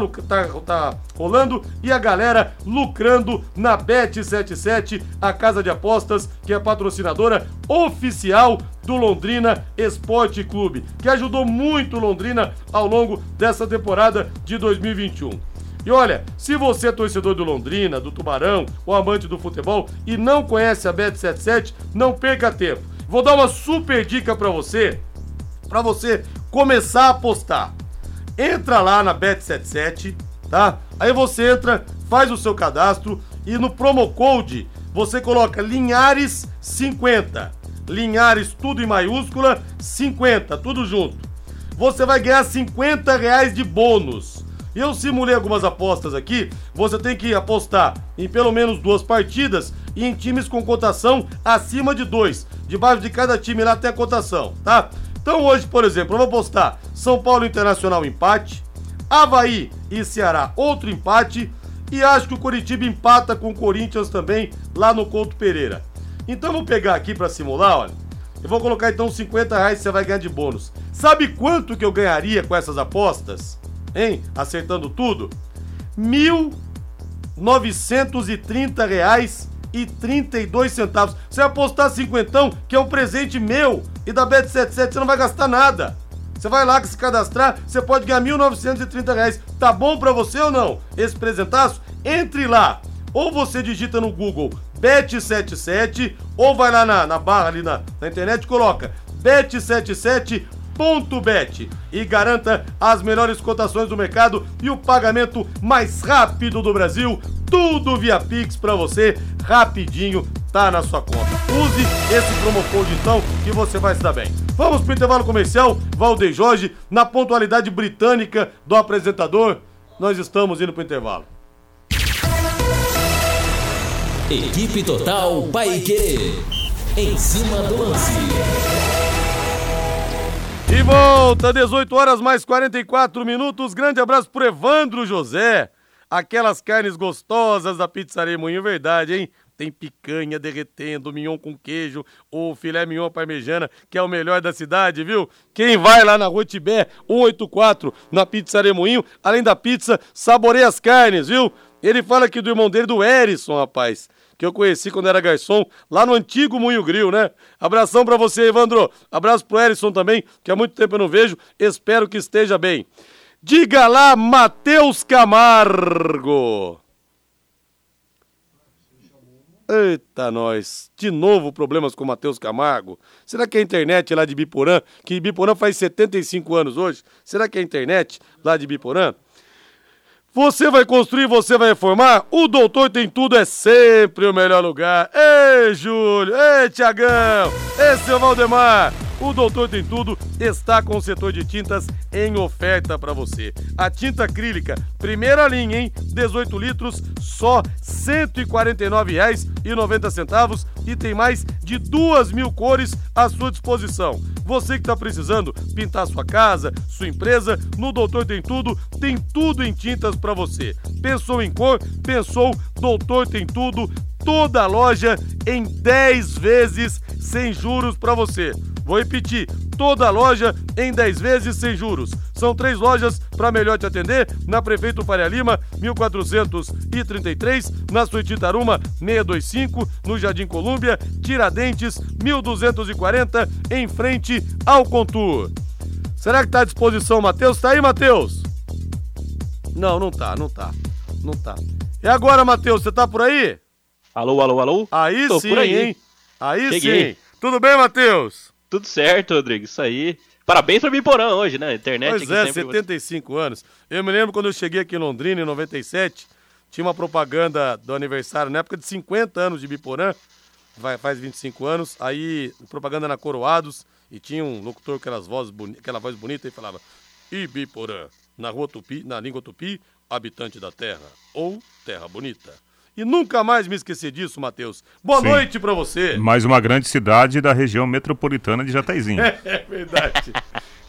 rolando e a galera lucrando na Bet77, a casa de apostas que é a patrocinadora oficial do Londrina Esporte Clube, que ajudou muito o Londrina ao longo dessa temporada de 2021. E olha, se você é torcedor do Londrina, do Tubarão ou amante do futebol e não conhece a Bet77, não perca tempo. Vou dar uma super dica pra você começar a apostar. Entra lá na Bet77, tá? Aí você entra, faz o seu cadastro e no promo code você coloca Linhares 50. Linhares tudo em maiúscula, 50, tudo junto. Você vai ganhar R$50 de bônus. Eu simulei algumas apostas aqui, você tem que apostar em pelo menos 2 partidas e em times com cotação acima de 2. Debaixo de cada time lá tem a cotação, tá? Então hoje, por exemplo, eu vou apostar São Paulo Internacional empate, Avaí e Ceará outro empate e acho que o Coritiba empata com o Corinthians também lá no Couto Pereira. Então eu vou pegar aqui pra simular, olha. Eu vou colocar então R$50 que você vai ganhar de bônus. Sabe quanto que eu ganharia com essas apostas? Hein? Acertando tudo, R$1.930,32. Você vai apostar cinquentão, que é um presente meu, e da Bet77 você não vai gastar nada. Você vai lá que se cadastrar, você pode ganhar R$1.930. Tá bom pra você ou não? Esse presentaço? Entre lá, ou você digita no Google Bet77, ou vai lá na barra ali na internet e coloca Bet77 .bet e garanta as melhores cotações do mercado e o pagamento mais rápido do Brasil, tudo via Pix pra você, rapidinho, tá na sua conta. Use esse promo code então que você vai se dar bem. Vamos pro intervalo comercial, Valdeir Jorge, na pontualidade britânica do apresentador, nós estamos indo pro intervalo. Equipe Total Paiquerê, em cima do lance. E volta, 18h44. Grande abraço pro Evandro José. Aquelas carnes gostosas da Pizzaria Moinho Verdade, hein? Tem picanha derretendo, mignon com queijo, ou filé mignon parmejana, que é o melhor da cidade, viu? Quem vai lá na Rua Tibé 184, na Pizzaria Moinho, além da pizza, saboreia as carnes, viu? Ele fala aqui do irmão dele, do Erison, rapaz, que eu conheci quando era garçom, lá no antigo Moinho Grill, né? Abração pra você, Evandro. Abraço pro Erison também, que há muito tempo eu não vejo. Espero que esteja bem. Diga lá, Matheus Camargo. Eita, nós. De novo problemas com o Matheus Camargo. Será que a internet lá de Biporã, que Biporã faz 75 anos hoje, será que a internet lá de Biporã? Você vai construir, você vai reformar? O Doutor Tem Tudo é sempre o melhor lugar. Ei, Júlio! Ei, Tiagão! Ei, seu Valdemar! O Doutor Tem Tudo está com o setor de tintas em oferta para você. A tinta acrílica, primeira linha, hein? 18 litros, só R$149,90. e tem mais de 2.000 cores à sua disposição. Você que está precisando pintar sua casa, sua empresa, no Doutor tem tudo em tintas para você. Pensou em cor? Pensou, Doutor tem tudo, toda a loja em 10 vezes sem juros para você. Vou repetir, toda a loja em 10 vezes sem juros. São 3 lojas para melhor te atender, na Prefeito Faria Lima, 1433, na Suíte Itaruma, 625, no Jardim Colúmbia, Tiradentes, 1240, em frente ao Contur. Será que tá à disposição, Matheus? Tá aí, Matheus? Não, não tá. E agora, Matheus, você tá por aí? Alô? Aí tô sim, por aí, hein? Aí cheguei. Sim. Tudo bem, Matheus? Tudo certo, Rodrigo, isso aí. Parabéns pro Biporã hoje, né? Internet pois aqui é, sempre... 75 anos. Eu me lembro quando eu cheguei aqui em Londrina, em 97, tinha uma propaganda do aniversário, na época de 50 anos de Biporã, faz 25 anos, aí propaganda na Coroados, e tinha um locutor com aquela voz bonita e falava: Ibiporã, na rua Tupi, na língua Tupi, habitante da terra, ou terra bonita. E nunca mais me esqueci disso, Matheus. Boa Sim. noite pra você. Mais uma grande cidade da região metropolitana de Jataizinho. É verdade.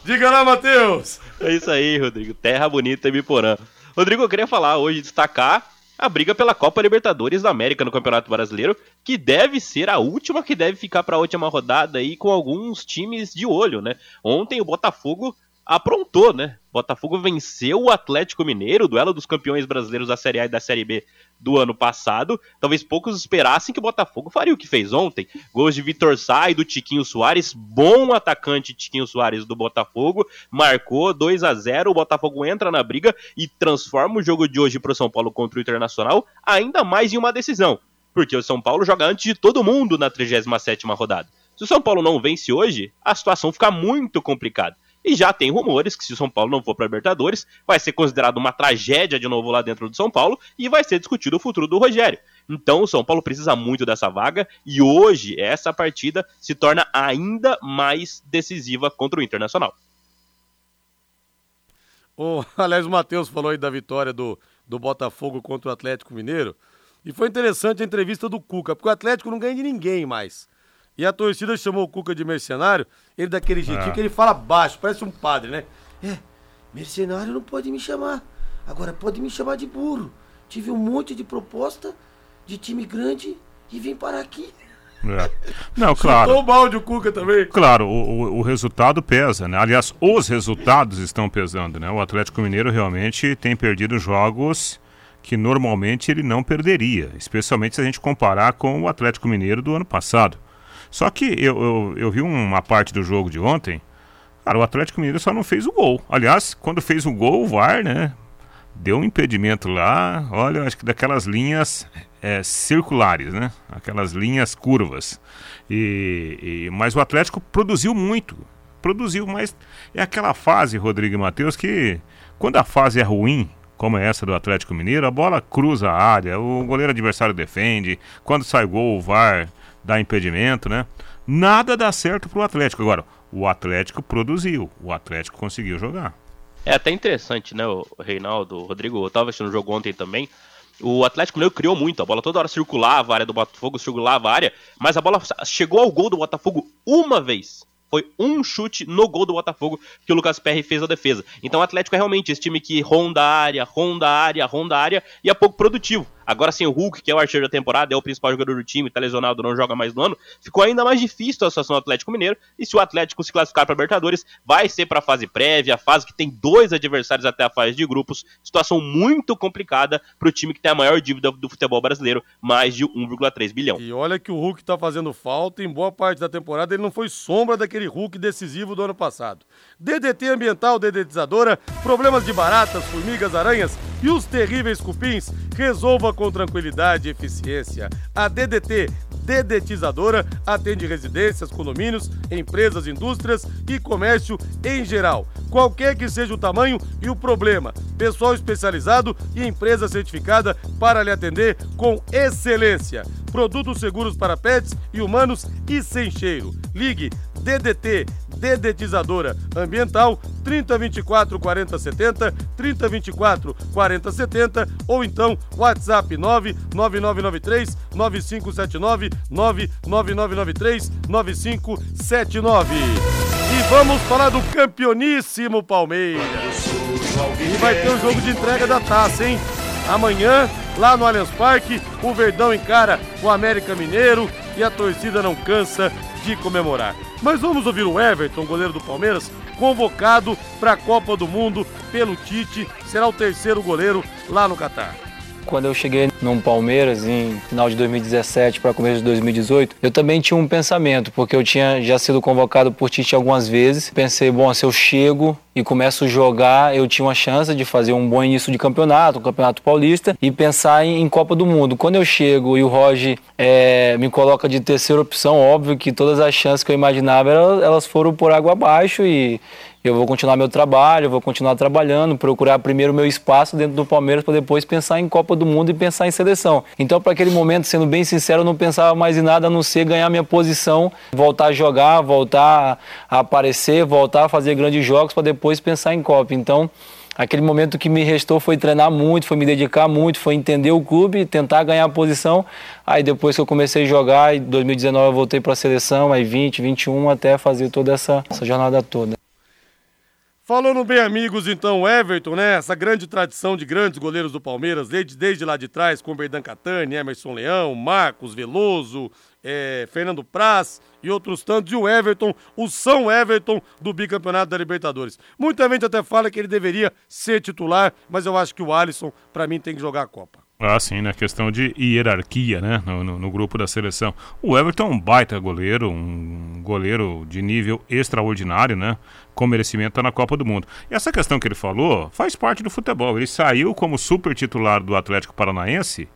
Diga lá, Matheus. É isso aí, Rodrigo. Terra bonita e Biporã. Rodrigo, eu queria falar hoje, destacar a briga pela Copa Libertadores da América no Campeonato Brasileiro, que deve ser a última que deve ficar pra última rodada aí, com alguns times de olho, né? Ontem o Botafogo aprontou, né? Botafogo venceu o Atlético Mineiro, o duelo dos campeões brasileiros da Série A e da Série B do ano passado. Talvez poucos esperassem que o Botafogo faria o que fez ontem. Gols de Vitor Sá e do Tiquinho Soares, bom atacante Tiquinho Soares do Botafogo, marcou 2-0, o Botafogo entra na briga e transforma o jogo de hoje para o São Paulo contra o Internacional ainda mais em uma decisão, porque o São Paulo joga antes de todo mundo na 37ª rodada. Se o São Paulo não vence hoje, a situação fica muito complicada. E já tem rumores que se o São Paulo não for para a Libertadores, vai ser considerado uma tragédia de novo lá dentro do São Paulo e vai ser discutido o futuro do Rogério. Então o São Paulo precisa muito dessa vaga e hoje essa partida se torna ainda mais decisiva contra o Internacional. Aliás, o Matheus falou aí da vitória do Botafogo contra o Atlético Mineiro e foi interessante a entrevista do Cuca, porque o Atlético não ganha de ninguém mais. E a torcida chamou o Cuca de mercenário, ele daquele jeitinho que ele fala baixo, parece um padre, né? Mercenário não pode me chamar, agora pode me chamar de burro. Tive um monte de proposta de time grande e vim parar aqui. Não, claro. Chutou o balde o Cuca também. Claro, o resultado pesa, né? Aliás, os resultados estão pesando, né? O Atlético Mineiro realmente tem perdido jogos que normalmente ele não perderia, especialmente se a gente comparar com o Atlético Mineiro do ano passado. Só que eu vi uma parte do jogo de ontem, cara, o Atlético Mineiro só não fez o gol. Aliás, quando fez o gol, o VAR, né, deu um impedimento lá, olha, acho que daquelas linhas circulares, né, aquelas linhas curvas. Mas o Atlético produziu muito, mas é aquela fase, Rodrigo e Matheus, que quando a fase é ruim, como é essa do Atlético Mineiro, a bola cruza a área, o goleiro adversário defende, quando sai gol, o VAR dá impedimento, né? Nada dá certo pro Atlético. Agora, o Atlético produziu, o Atlético conseguiu jogar. É até interessante, né, o Reinaldo, o Rodrigo, eu tava assistindo o jogo ontem também, o Atlético Mineiro criou muito, a bola toda hora circulava a área do Botafogo, circulava a área, mas a bola chegou ao gol do Botafogo uma vez. Foi um chute no gol do Botafogo que o Lucas Perry fez a defesa. Então o Atlético é realmente esse time que ronda a área e é pouco produtivo. Agora sem o Hulk, que é o artilheiro da temporada, é o principal jogador do time, tá lesionado, não joga mais no ano, ficou ainda mais difícil a situação do Atlético Mineiro. E se o Atlético se classificar para a Libertadores, vai ser para a fase prévia, a fase que tem 2 adversários até a fase de grupos. Situação muito complicada para o time que tem a maior dívida do futebol brasileiro, mais de 1,3 bilhão. E olha que o Hulk tá fazendo falta, em boa parte da temporada ele não foi sombra daquele Hulk decisivo do ano passado. DDT ambiental, dedetizadora, problemas de baratas, formigas, aranhas e os terríveis cupins, resolva com tranquilidade e eficiência. A DDT Dedetizadora atende residências, condomínios, empresas, indústrias e comércio em geral. Qualquer que seja o tamanho e o problema, pessoal especializado e empresa certificada para lhe atender com excelência. produtos seguros para pets e humanos e sem cheiro. Ligue DDT, dedetizadora ambiental, 3024-4070, 3024-4070 ou então WhatsApp 99993-9579, 99993-9579. E vamos falar do campeoníssimo Palmeiras. E vai ter o jogo de entrega da taça, hein? Amanhã, lá no Allianz Parque, o Verdão encara o América Mineiro e a torcida não cansa de comemorar. Mas vamos ouvir o Everton, goleiro do Palmeiras, convocado para a Copa do Mundo pelo Tite, será o terceiro goleiro lá no Catar. Quando eu cheguei no Palmeiras em final de 2017 para começo de 2018, eu também tinha um pensamento, porque eu tinha já sido convocado por Tite algumas vezes. Pensei, bom, se eu chego e começo a jogar, eu tinha uma chance de fazer um bom início de campeonato, um campeonato paulista, e pensar em Copa do Mundo. Quando eu chego e o Roger me coloca de terceira opção, óbvio que todas as chances que eu imaginava, elas foram por água abaixo e eu vou continuar meu trabalho, vou continuar trabalhando, procurar primeiro meu espaço dentro do Palmeiras para depois pensar em Copa do Mundo e pensar em seleção. Então, para aquele momento, sendo bem sincero, eu não pensava mais em nada a não ser ganhar minha posição, voltar a jogar, voltar a aparecer, voltar a fazer grandes jogos para depois pensar em Copa. Então, aquele momento que me restou foi treinar muito, foi me dedicar muito, foi entender o clube, tentar ganhar a posição. Aí depois que eu comecei a jogar, em 2019 eu voltei para a seleção, aí 20, 21, até fazer toda essa jornada toda. Falando bem, amigos, então, Everton, né? Essa grande tradição de grandes goleiros do Palmeiras, desde lá de trás, com Berdan Catani, Emerson Leão, Marcos Veloso, Fernando Praz e outros tantos, e o Everton, o São Everton do bicampeonato da Libertadores. Muita gente até fala que ele deveria ser titular, mas eu acho que o Alisson, pra mim, tem que jogar a Copa. Ah, sim, na questão de hierarquia, né, no grupo da seleção. O Everton é um baita goleiro, um goleiro de nível extraordinário, né, com merecimento na Copa do Mundo. E essa questão que ele falou faz parte do futebol. Ele saiu como super titular do Atlético Paranaense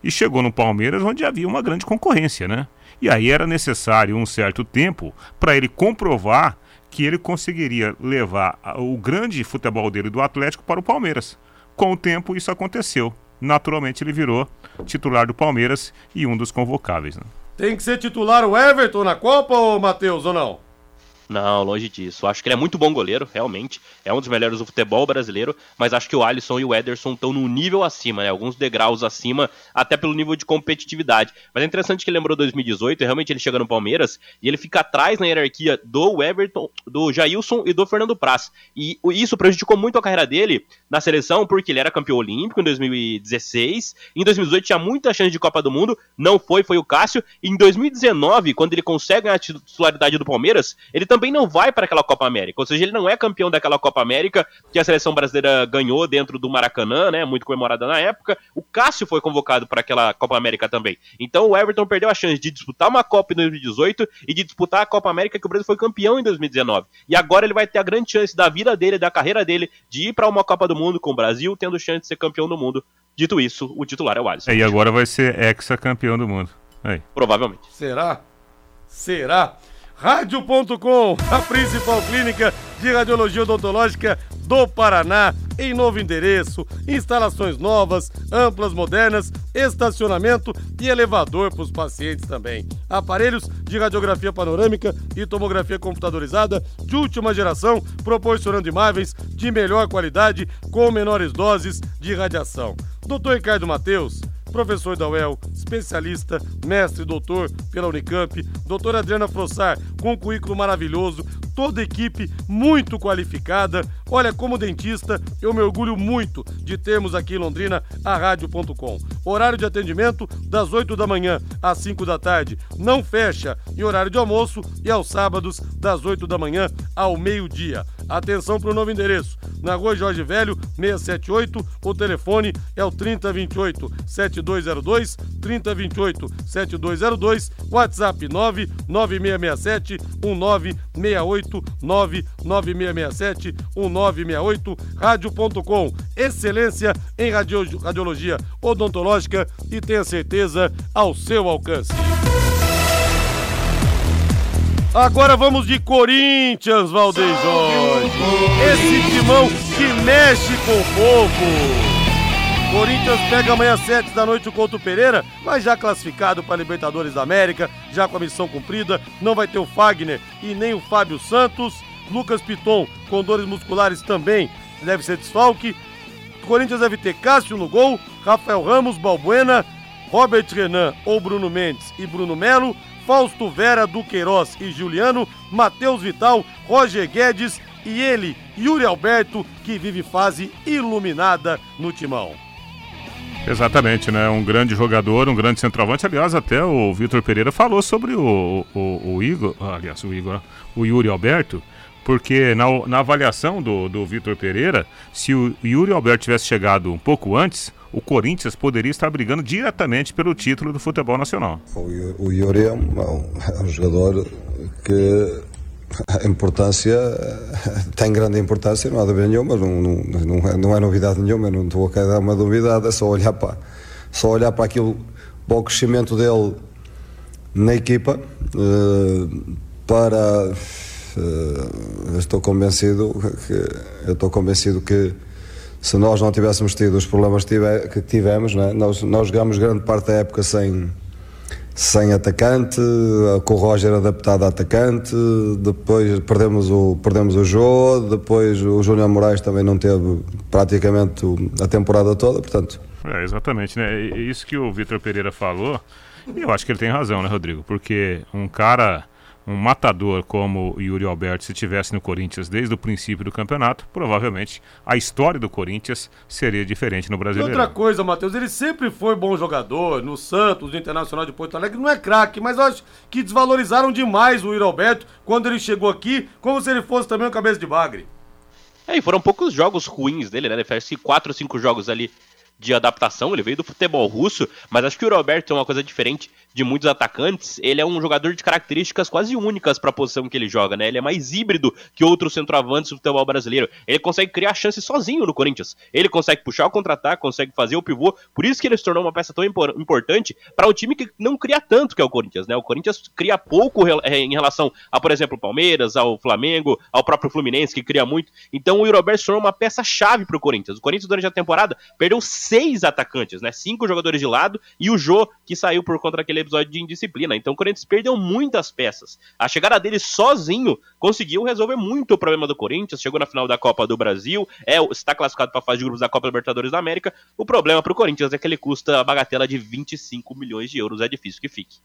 e chegou no Palmeiras, onde havia uma grande concorrência, né? E aí era necessário um certo tempo para ele comprovar que ele conseguiria levar o grande futebol dele do Atlético para o Palmeiras. Com o tempo isso aconteceu. Naturalmente ele virou titular do Palmeiras e um dos convocáveis, né? Tem que ser titular o Everton na Copa, ô Matheus, ou não? Não, longe disso. Acho que ele é muito bom goleiro, realmente. É um dos melhores do futebol brasileiro, mas acho que o Alisson e o Ederson estão num nível acima, né? Alguns degraus acima, até pelo nível de competitividade. Mas é interessante que ele lembrou 2018, realmente ele chega no Palmeiras e ele fica atrás na hierarquia do Everton, do Jailson e do Fernando Praz. E isso prejudicou muito a carreira dele na seleção, porque ele era campeão olímpico em 2016, em 2018 tinha muita chance de Copa do Mundo, não foi, foi o Cássio. E em 2019, quando ele consegue ganhar a titularidade do Palmeiras, ele também não vai para aquela Copa América, ou seja, ele não é campeão daquela Copa América que a seleção brasileira ganhou dentro do Maracanã, né, muito comemorada na época. O Cássio foi convocado para aquela Copa América também. Então o Everton perdeu a chance de disputar uma Copa em 2018 e de disputar a Copa América que o Brasil foi campeão em 2019. E agora ele vai ter a grande chance da vida dele, da carreira dele, de ir para uma Copa do Mundo com o Brasil, tendo chance de ser campeão do mundo. Dito isso, o titular é o Alisson. E agora vai ser ex-campeão do mundo. Aí. Provavelmente. Será? Radio.com, a principal clínica de radiologia odontológica do Paraná, em novo endereço, instalações novas, amplas, modernas, estacionamento e elevador para os pacientes também. Aparelhos de radiografia panorâmica e tomografia computadorizada de última geração, proporcionando imagens de melhor qualidade com menores doses de radiação. Dr. Ricardo Mateus, professor da UEL, especialista, mestre e doutor pela Unicamp, doutora Adriana Frossar, com um currículo maravilhoso, toda a equipe muito qualificada. Olha, como dentista, eu me orgulho muito de termos aqui em Londrina a Rádio.com. Horário de atendimento das 8 da manhã às 5 da tarde. Não fecha em horário de almoço e aos sábados das 8 da manhã ao meio-dia. Atenção para o novo endereço. Na Rua Jorge Velho, 678, o telefone é o 3028-7202, 3028-7202, WhatsApp 99667-1968, 99667-1968, radio.com, excelência em radiologia odontológica e tenha certeza ao seu alcance. Agora vamos de Corinthians, Valdeir Jorge. Esse timão que mexe com o povo. Corinthians pega amanhã 19h contra o Pereira, mas já classificado para a Libertadores da América, já com a missão cumprida, não vai ter o Fagner e nem o Fábio Santos. Lucas Piton, com dores musculares, também deve ser desfalque. O Corinthians deve ter Cássio no gol, Rafael Ramos, Balbuena, Robert Renan ou Bruno Mendes e Bruno Melo, Fausto Vera, Duqueiroz e Juliano, Matheus Vital, Roger Guedes e ele, Yuri Alberto, que vive fase iluminada no timão. Exatamente, né? Um grande jogador, um grande centroavante. Aliás, até o Vitor Pereira falou sobre o Yuri Alberto, porque na avaliação do Vitor Pereira, se o Yuri Alberto tivesse chegado um pouco antes, o Corinthians poderia estar brigando diretamente pelo título do futebol nacional. O Yuri é um jogador que a importância, tem grande importância, não há dúvida nenhuma, não é novidade nenhuma, não estou a querer dar uma novidade, é só olhar para aquilo, para o crescimento dele na equipa, eu estou convencido que se nós não tivéssemos tido os problemas que tivemos, não é? Nós jogamos grande parte da época sem atacante, com o Roger adaptado a atacante, depois perdemos o Jô, depois o Júnior Moraes também não teve praticamente a temporada toda, portanto... É, exatamente, né? Isso que o Vitor Pereira falou, e eu acho que ele tem razão, né, Rodrigo? Porque um cara, um matador como o Yuri Alberto, se estivesse no Corinthians desde o princípio do campeonato, provavelmente a história do Corinthians seria diferente no Brasileiro. E outra coisa, Matheus, ele sempre foi bom jogador, no Santos, no Internacional de Porto Alegre, não é craque, mas eu acho que desvalorizaram demais o Yuri Alberto quando ele chegou aqui, como se ele fosse também um cabeça de bagre. É, e foram poucos jogos ruins dele, né? Ele fez 4 ou 5 jogos ali de adaptação, ele veio do futebol russo, mas acho que o Roberto é uma coisa diferente de muitos atacantes, ele é um jogador de características quase únicas para a posição que ele joga, né? Ele é mais híbrido que outros centroavantes do futebol brasileiro, ele consegue criar chance sozinho no Corinthians, ele consegue puxar o contra-ataque, consegue fazer o pivô, por isso que ele se tornou uma peça tão importante para um time que não cria tanto, que é o Corinthians, né? O Corinthians cria pouco em relação a, por exemplo, o Palmeiras, ao Flamengo, ao próprio Fluminense, que cria muito, então o Roberto se tornou uma peça-chave para o Corinthians. O Corinthians durante a temporada perdeu 6 atacantes, né? 5 jogadores de lado e o Jô, que saiu por conta daquele episódio de indisciplina. Então o Corinthians perdeu muitas peças. A chegada dele sozinho conseguiu resolver muito o problema do Corinthians, chegou na final da Copa do Brasil, está classificado para a fase de grupos da Copa Libertadores da América. O problema para o Corinthians é que ele custa a bagatela de 25 milhões de euros, é difícil que fique.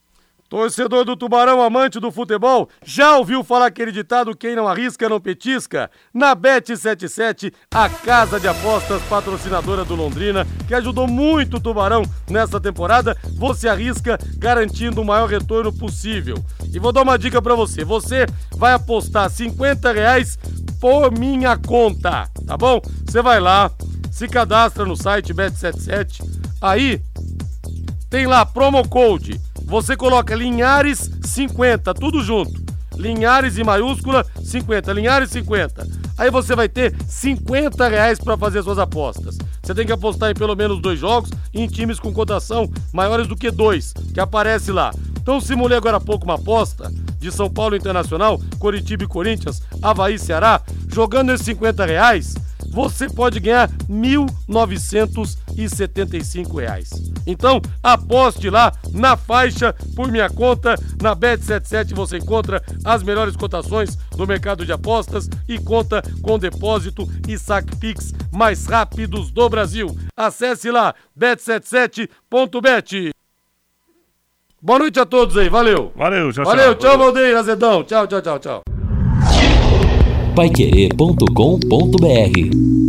Torcedor do Tubarão, amante do futebol, já ouviu falar aquele ditado, quem não arrisca não petisca? Na Bet77, a casa de apostas patrocinadora do Londrina, que ajudou muito o Tubarão nessa temporada, você arrisca garantindo o maior retorno possível. E vou dar uma dica pra você, você vai apostar R$50 por minha conta, tá bom? Você vai lá, se cadastra no site Bet77, aí tem lá promo code. Você coloca Linhares 50, tudo junto. Linhares em maiúscula 50, Linhares 50. Aí você vai ter R$50 para fazer suas apostas. Você tem que apostar em pelo menos 2 jogos em times com cotação maiores do que 2, que aparece lá. Então simulei agora há pouco uma aposta de São Paulo Internacional, Coritiba e Corinthians, Avaí e Ceará. Jogando esses R$50, você pode ganhar R$1.975. Então, aposte lá na faixa, por minha conta. Na Bet77 você encontra as melhores cotações do mercado de apostas e conta com depósito e saque-pix mais rápidos do Brasil. Acesse lá, bet77.bet. Boa noite a todos aí, valeu. Valeu, tchau, valeu, tchau, Valdeir, Azedão. Tchau. Paiquerê.com.br